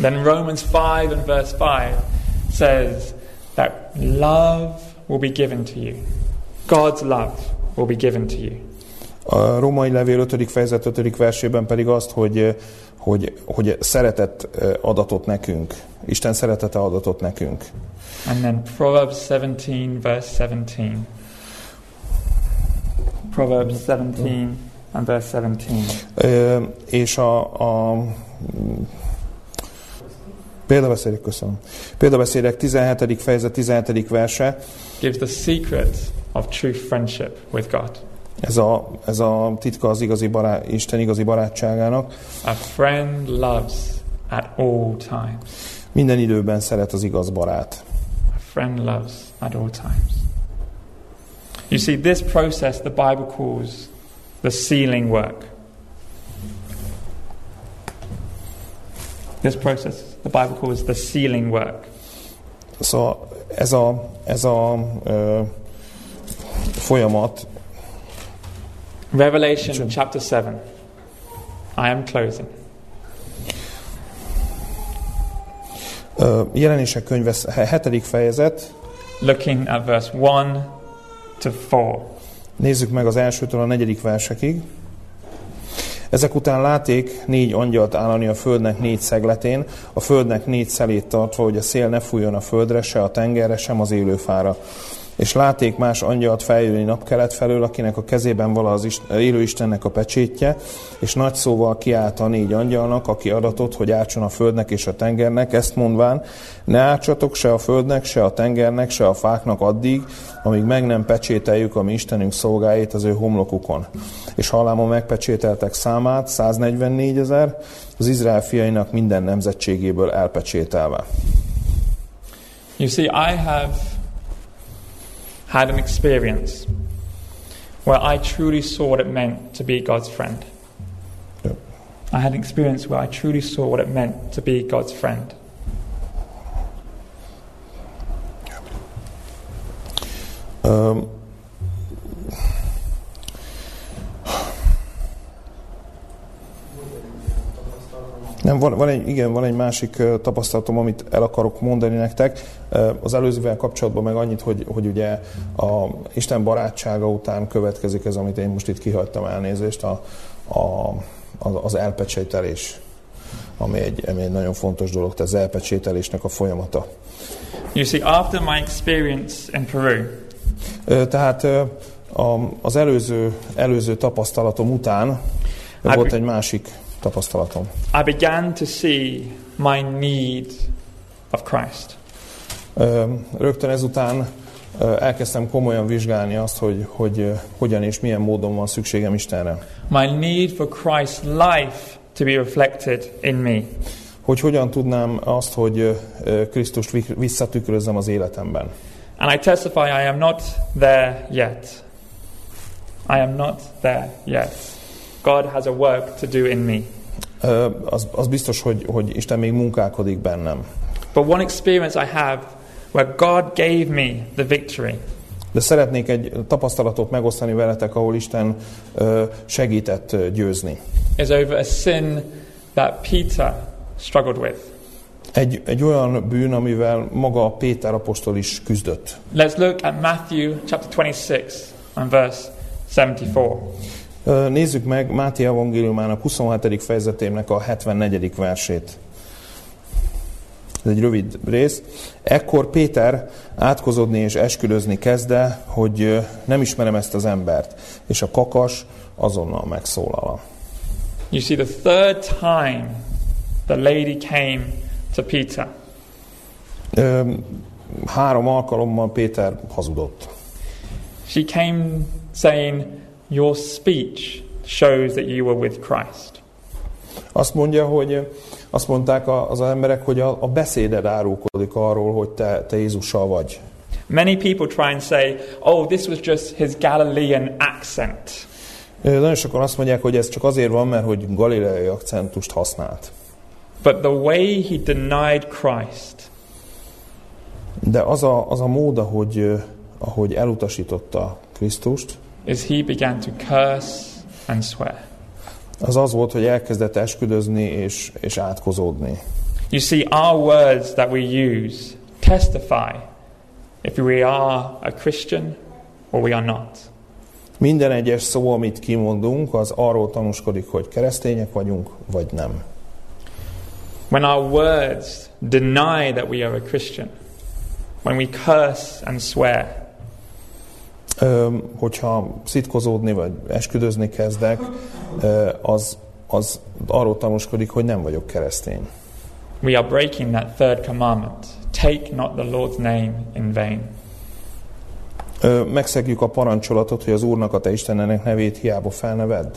Then Romans 5 and verse 5 says that love will be given to you. God's love will be given to you. A Római levél 5. fejezet 5. versében pedig azt, hogy szeretet adatot nekünk. Isten szeretete adatot nekünk. And then Proverbs 17 verse 17. Proverbs 17 and verse 17. És a Példabeszédek 17. fejezet 17. verse gives the secret of true friendship with God. Ez a titka az Isten igazi barátságának. A friend loves at all times. Minden időben szeret az igaz barát. A friend loves at all times. You see, this process the Bible calls the sealing work. This process the Bible calls the sealing work. Szóval ez a folyamat. Revelation chapter 7. I am closing. Jelenések könyve 7. fejezet. Looking at verse 1 to 4. Nézzük meg az 1-től a 4. versekig. Ezek után láték 4 angyalt állani a földnek 4 szegletén, a földnek 4 szelét tartva, hogy a szél ne fújjon a földre, se a tengerre, sem az élőfára. És láték más angyalt feljönni napkelet felől, akinek a kezében vala az élő Istennek a pecsétje, és nagy szóval kiállta a 4 angyalnak, aki adatott, hogy ártson a földnek és a tengernek, ezt mondván, ne ártsatok se a földnek, se a tengernek, se a fáknak addig, amíg meg nem pecsételjük a mi Istenünk szolgáit az ő homlokukon. És hallámon megpecsételtek számát, 144 000, az Izrael fiainak minden nemzetségéből elpecsételve. You see, I have had an experience where I truly saw what it meant to be God's friend. Yep. I had an experience where I truly saw what it meant to be God's friend. Nem, van egy másik tapasztalatom, amit el akarok mondani nektek. Az előzővel kapcsolatban meg annyit, hogy ugye a Isten barátsága után következik ez, amit én most itt kihagytam, elnézést, az elpecsételés, ami egy nagyon fontos dolog, tehát az elpecsételésnek a folyamata. You see, after my experience in Peru. Tehát az előző tapasztalatom után volt egy másik tapasztalatom. I began to see my need of Christ. Rögtön ezután elkezdtem komolyan vizsgálni azt, hogy hogyan és milyen módon van szükségem Istenre. My need for Christ's life to be reflected in me. Hogy hogyan tudnám azt, hogy Krisztust visszatükrözzem az életemben. And I testify I am not there yet. I am not there yet. God has a work to do in me. Az biztos, hogy Isten még munkálkodik bennem. But one experience I have where God gave me the victory. De szeretnék egy tapasztalatot megosztani veletek, ahol Isten segített győzni. Is over a sin that Peter struggled with. Egy olyan bűn, amivel maga Péter apostol is küzdött. Let's look at Matthew chapter 26 and verse 74. Nézzük meg Máté evangéliumának 27. fejezetének a 74. versét. Ez egy rövid rész. Ekkor Péter átkozódni és eskülözni kezdte, hogy nem ismerem ezt az embert. És a kakas azonnal megszólal. You see, the third time the lady came to Peter. Három alkalommal Péter hazudott. She came saying, your speech shows that you were with Christ. Azt mondták az emberek, hogy a beszéded árulkodik arról, hogy te Jézussal vagy. Many people try and say, oh, this was just his Galilean accent. Nagyon sokan azt mondják, hogy ez csak azért van, mert hogy galileai akcentust használt. But the way he denied Christ. De az a mód, ahogy elutasította Krisztust, is he began to curse and swear. Az volt, hogy elkezdett esküdözni és átkozódni. You see, our words that we use testify if we are a Christian or we are not. Minden egyes szó, amit kimondunk, az arról tanúskodik, hogy keresztények vagyunk, vagy nem. When our words deny that we are a Christian, when we curse and swear, hogyha szitkozódni vagy esküdözni kezdek, az arról tanúskodik, hogy nem vagyok keresztény. We are breaking that third commandment. Take not the Lord's name in vain. Megszegjük a parancsolatot, hogy az Úrnak, a te Istenenek nevét hiába felnevedd.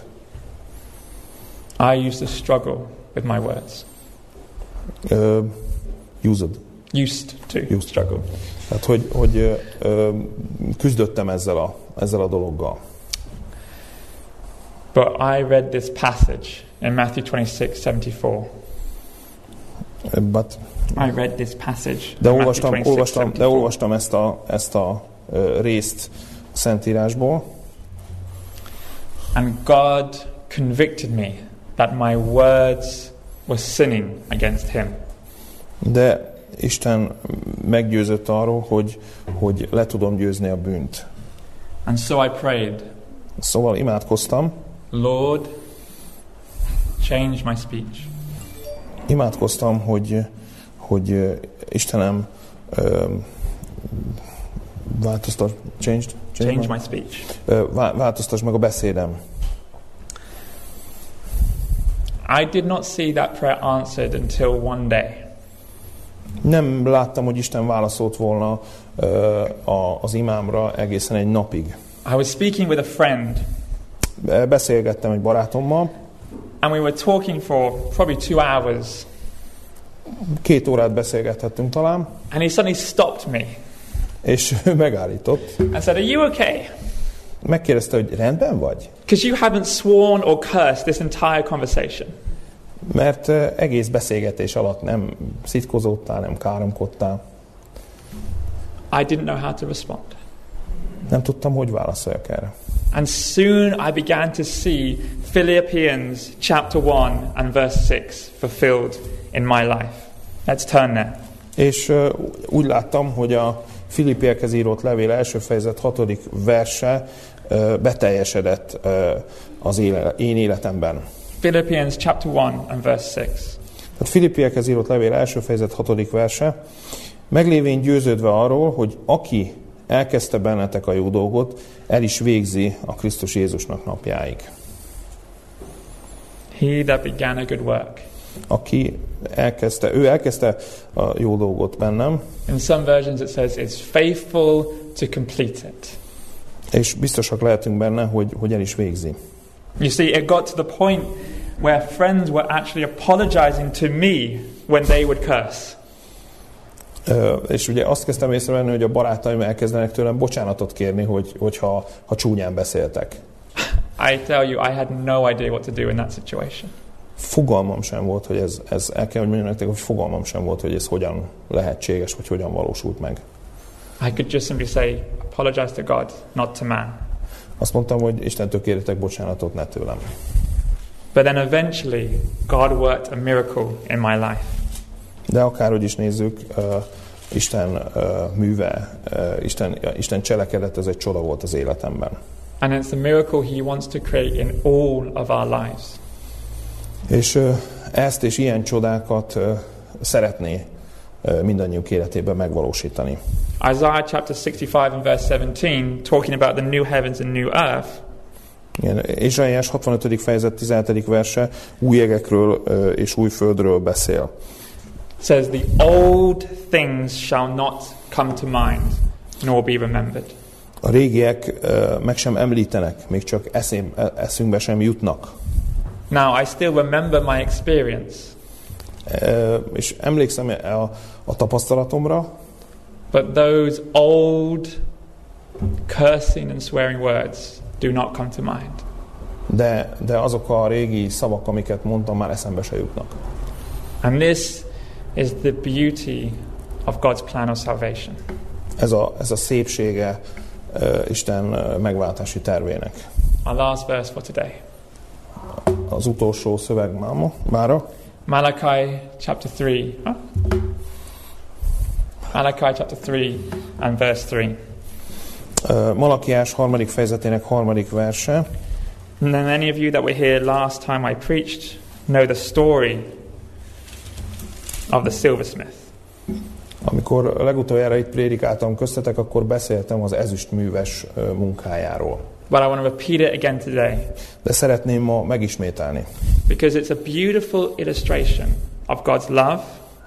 I used to struggle with my words. Used to struggle. Tehát, hogy küzdöttem ezzel a dologgal. But I read this passage in Matthew 26:74. De olvastam ezt a részt a Szentírásból. And God convicted me that my words were sinning against him. De Isten meggyőzött arról, hogy le tudom győzni a bűnt. And so I prayed. Szóval imádkoztam. Lord, change my speech. Imádkoztam, hogy Istenem, change my speech. Változtasd meg a beszédem. I did not see that prayer answered until one day. Nem láttam, hogy Isten válaszolt volna az imámra egészen egy napig. I was speaking with a friend. Beszélgettem egy barátommal. And we were talking for probably 2 hours. 2 órát beszélgethettünk talán. And he suddenly stopped me. És ő megállított. And said, are you okay? Megkérdezte, hogy rendben vagy? Because you haven't sworn or cursed this entire conversation. Mert egész beszélgetés alatt nem szitkozódtál, nem káromkodtál. I didn't know how to respond. Nem tudtam, hogy válaszoljak erre. And soon I began to see Philippians chapter 1 and verse 6 fulfilled in my life. Let's turn there. És úgy láttam, hogy a Filippiekhez írott levél első fejezet 6. verse beteljesedett az én életemben. Philippians chapter 1 and verse 6. A Filippiekhez írott levél első fejezet 6. verse. Meglévén győződve arról, hogy aki elkezdte bennetek a jó dolgot, el is végzi a Krisztus Jézusnak napjáig. He that began a good work. Aki elkezdte, ő elkezdte a jó dolgot bennem. In some versions it says it's faithful to complete it. És biztosak lehetünk benne, hogy el is végzi. You see, it got to the point where friends were actually apologizing to me when they would curse. És ugye azt kezdtem észrevenni, hogy a barátaim elkezdenek tőlem bocsánatot kérni, hogyha csúnyán beszéltek. I tell you, I had no idea what to do in that situation. Fogalmam sem volt, hogy ez el kell, hogy mondjam nektek, hogy fogalmam sem volt, hogy ez hogyan lehetséges, vagy hogyan valósult meg. I could just simply say, apologize to God, not to man. Azt mondtam, hogy Istentől kérjetek bocsánatot, ne tőlem. But then eventually, God worked a miracle in my life. De akárhogy is nézzük, Isten műve, Isten cselekedet, ez egy csoda volt az életemben. And it's the miracle he wants to create in all of our lives. És ezt és ilyen csodákat szeretné mindannyiunk életében megvalósítani. Isaiah chapter 65 and verse 17 talking about the new heavens and new earth. Isaiah 65. fejezet 17. verse új égekről és új földről beszél. Says the old things shall not come to mind nor be remembered. A régiek meg sem említenek, még csak eszünkbe sem jutnak. Now I still remember my experience. És emlékszem a tapasztalatomra. But those old cursing and swearing words do not come to mind. De azok a régi szavak, amiket mondtam, már eszembe se jutnak. And this is the beauty of God's plan of salvation. Ez a szépsége Isten megváltási tervének. Our last verse for today. Az utolsó szöveg mára. Malachi chapter 3. Malachi chapter 3 and verse 3. Malakiás 3. fejezetének 3. verse. And then any of you that were here last time I preached know the story of the silversmith. Amikor legutoljára itt prédikáltam köztetek, akkor beszéltem az ezüstműves munkájáról. But I want to repeat it again today. De szeretném ma megismételni. Because it's a beautiful illustration of God's love.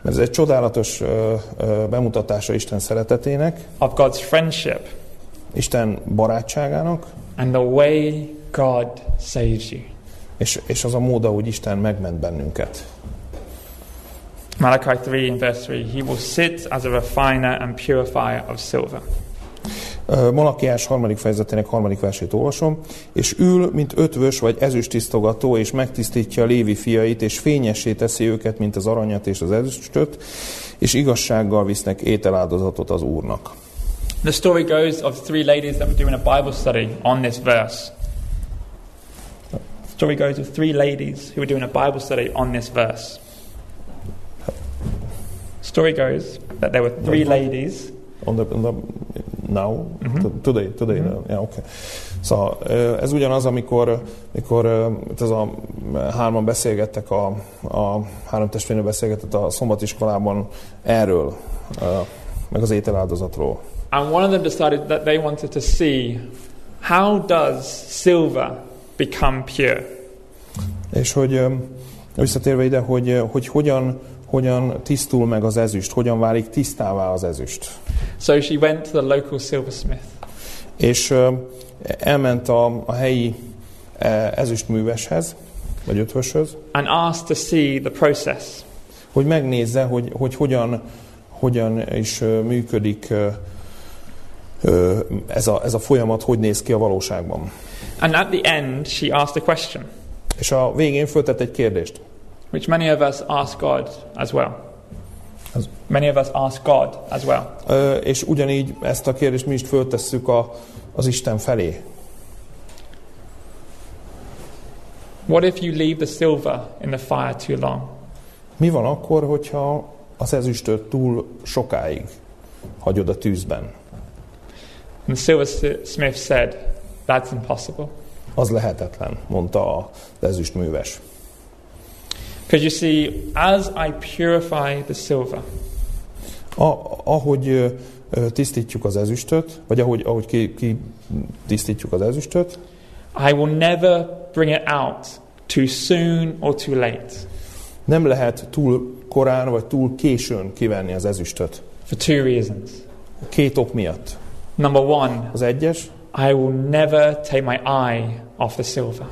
Ez egy csodálatos bemutatása Isten szeretetének. Of God's friendship. Isten barátságának. And the way God saves you. És az a mód, ahogy Isten megment bennünket. Malachi 3 and verse 3. He will sit as a refiner and purifier of silver. Malakiás 3. fejezetének 3. versét olvasom. És ül, mint ötvös vagy ezüsttisztogató, és megtisztítja Lévi fiait, és fényessé teszi őket, mint az aranyat és az ezüstöt, és igazsággal visznek ételáldozatot az Úrnak. The story goes of three ladies that were doing a Bible study on this verse. The story goes of three ladies who were doing a Bible study on this verse. Story goes that there were three ladies on the now today yeah, okay. Szóval ez ugyanaz, amikor ez a hárman beszélgettek a három testvérnő beszélgetett a szombatiskolában erről meg az ételáldozatról. And one of them decided that they wanted to see how does silver become pure. És hogy visszatérve ide, hogy hogyan tisztul meg az ezüst, hogyan válik tisztává az ezüst. So she went to the local silversmith. És elment a helyi ezüstműveshez, vagy ötvöshöz. And asked to see the process. Hogy megnézze, hogy hogyan is működik ez a folyamat, hogy néz ki a valóságban. And at the end she asked a question. És a végén föltett egy kérdést. Which many of us ask God as well. Many of us ask God as well. És ugyanígy ezt a kérdést mi is föltesszük a az Isten felé. What if you leave the silver in the fire too long? Mi van akkor, hogyha az ezüstöt túl sokáig hagyod a tűzben? And the silversmith said, "That's impossible." Az lehetetlen, mondta az ezüstműves. Because you see, as I purify the silver, ahogy tisztítjuk az ezüstöt, vagy ahogy ki tisztítjuk az ezüstöt, I will never bring it out too soon or too late. Nem lehet túl korán vagy túl későn kivenni az ezüstöt. For two reasons. Két ok miatt. Number one. Az egyes. I will never take my eye off the silver.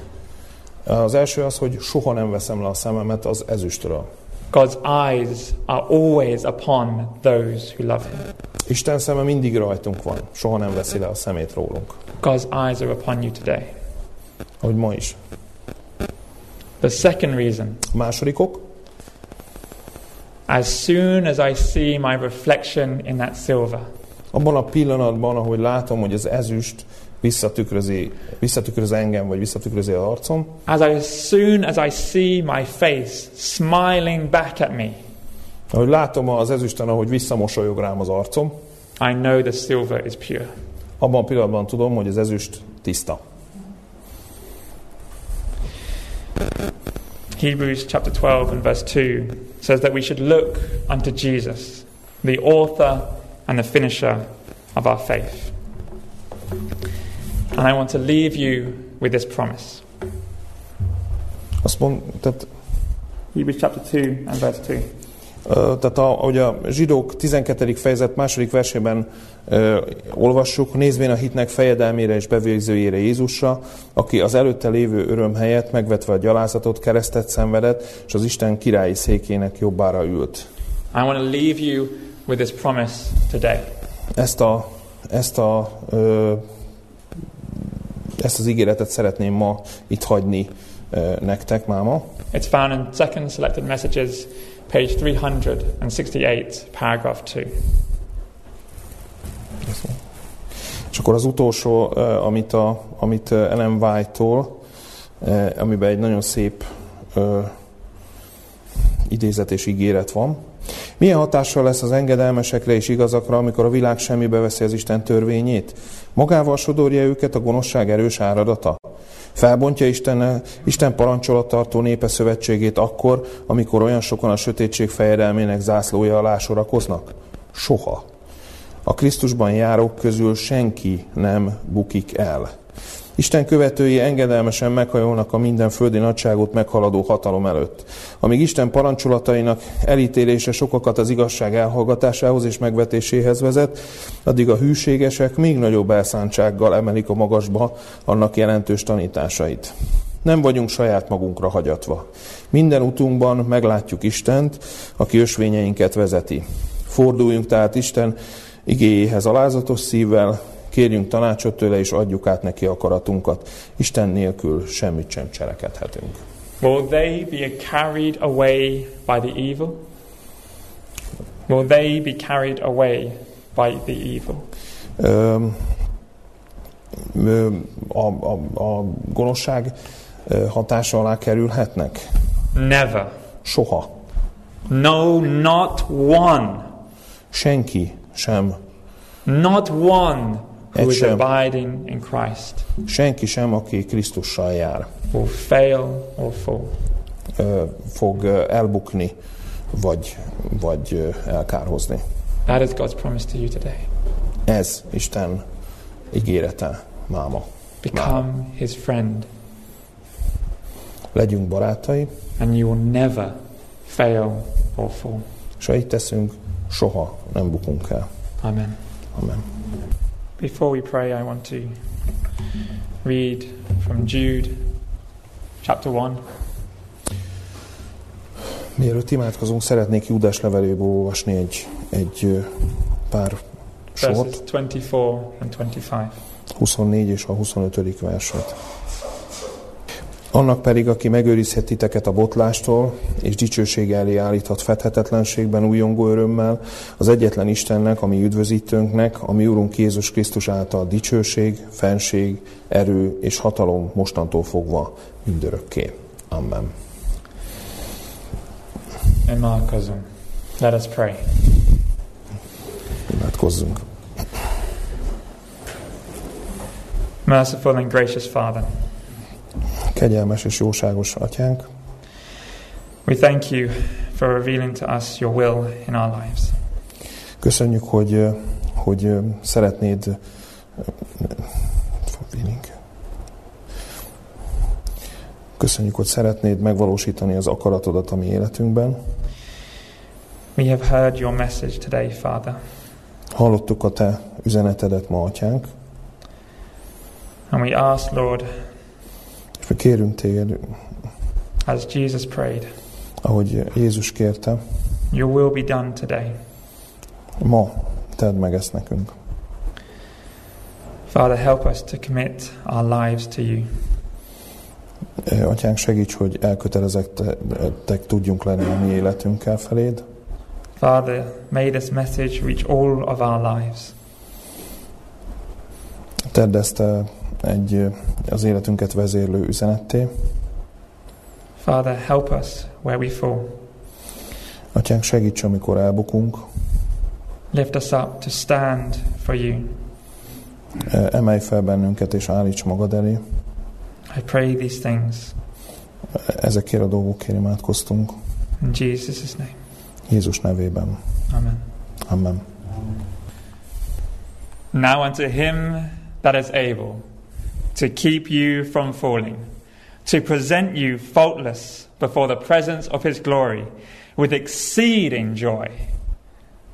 Az első az, hogy soha nem veszem le a szememet az ezüstről. God's eyes are always upon those who love him. Isten szeme mindig rajtunk van, soha nem veszi le a szemét rólunk. God's eyes are upon you today. Ahogy ma is. The second reason. A második ok. As soon as I see my reflection in that silver. Abban a pillanatban, ahogy látom, hogy az ezüst visszatükröz engem, vagy visszatükrözi az arcom. As soon as I see my face smiling back at me. Ahogy látom az ezüsten, ahogy visszamosolyog rám az arcom. I know the silver is pure. Abban a pillanatban tudom, hogy az ezüst tiszta. Hebrews chapter 12 and verse 2 says that we should look unto Jesus, the author and the finisher of our faith. And I want to leave you with this promise. Hebrews chapter 2 and verse 2. Tehát ahogy a zsidók 12. fejezet második versében olvassuk, nézvén a hitnek fejedelmére és bevégzőjére Jézusra, aki az előtte lévő öröm helyett megvetve a gyalázatot, keresztet szenvedett, és az Isten királyi székének jobbára ült. I want to leave you with this promise today. Ezt az ígéretet szeretném ma itt hagyni nektek máma. It's found in Second Selected Messages, page 368, paragraph 2. És akkor az utolsó, amit Ellen White-tól, amiben egy nagyon szép idézet és ígéret van. Milyen hatással lesz az engedelmesekre és igazakra, amikor a világ semmibe veszi az Isten törvényét? Magával sodorja őket a gonoszság erős áradata. Felbontja Isten parancsolattartó népe szövetségét akkor, amikor olyan sokan a sötétség fejedelmének zászlója alá sorakoznak? Soha. A Krisztusban járók közül senki nem bukik el. Isten követői engedelmesen meghajolnak a minden földi nagyságot meghaladó hatalom előtt. Amíg Isten parancsolatainak elítélése sokakat az igazság elhallgatásához és megvetéséhez vezet, addig a hűségesek még nagyobb elszántsággal emelik a magasba annak jelentős tanításait. Nem vagyunk saját magunkra hagyatva. Minden utunkban meglátjuk Istent, aki ösvényeinket vezeti. Forduljunk tehát Isten igéjéhez alázatos szívvel, kérjünk tanácsot tőle, és adjuk át neki akaratunkat. Isten nélkül semmit sem cselekedhetünk. Will they be carried away by the evil? Will they be carried away by the evil? A gonoszság hatása alá kerülhetnek? Never. Soha. No, not one. Senki sem. Not one. Who is abiding in Christ. Senki sem, aki Krisztussal jár. Will fail or fall. Fog elbukni, vagy elkárhozni. That is God's promise to you today. Ez Isten ígérete máma. Become his friend. Legyünk barátai. And you will never fail or fall. És ha így teszünk, soha nem bukunk el. Amen. Amen. Before we pray, I want to read from Jude, chapter 1. Mielőtt imádkozunk, szeretnék Júdás leveléből olvasni egy pár sort. 24 és a 25. verset. Annak pedig, aki megőrizhet titeket a botlástól, és dicsőség elé állíthat fedhetetlenségben újongó örömmel, az egyetlen Istennek, ami üdvözítőnknek, ami Úrunk Jézus Krisztus által dicsőség, fenség, erő és hatalom mostantól fogva mindörökké. Amen. Imádkozzunk. Let us pray. Imádkozzunk. Merciful and gracious Father. Kegyelmes és jóságos atyánk. We thank you for revealing to us your will in our lives. Köszönjük, hogy szeretnéd megvalósítani az akaratodat a mi életünkben. We have heard your message today, Father. Hallottuk a te üzenetedet ma, atyánk. And we ask, Lord, kérünk téged, as Jesus prayed, ahogy Jézus kérte, your will be done today. Ma tedd meg ezt nekünk. Father, help us to commit our lives to you. Atyánk, segíts, hogy elkötelezettek tudjunk lenni a mi életünkkel feléd. Father, may this message reach all of our lives. Tedd ezt az életünket vezérlő üzenetté. Father, help us where we fall. Atyánk, segíts, amikor elbukunk. Lift us up to stand for you. Emelj fel bennünket és állíts magad elé. I pray these things. Ezekért a dolgokért imádkoztunk. In Jesus' name. Jézus nevében. Amen. Amen. Now unto him that is able to keep you from falling, to present you faultless before the presence of his glory with exceeding joy,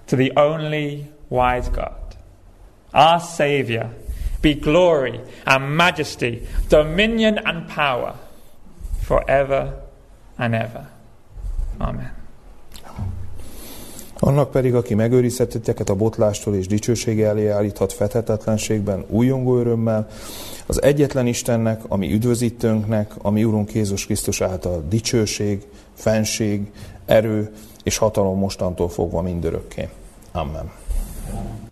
to the only wise God, our Saviour, be glory and majesty, dominion and power, forever and ever. Amen. Annak pedig, aki megőrizhetitek a botlástól és dicsőség elé állíthat fethetetlenségben újongó örömmel, az egyetlen Istennek, ami üdvözítőnknek, ami Úrunk Jézus Krisztus által dicsőség, fenség, erő és hatalom mostantól fogva mindörökké. Amen.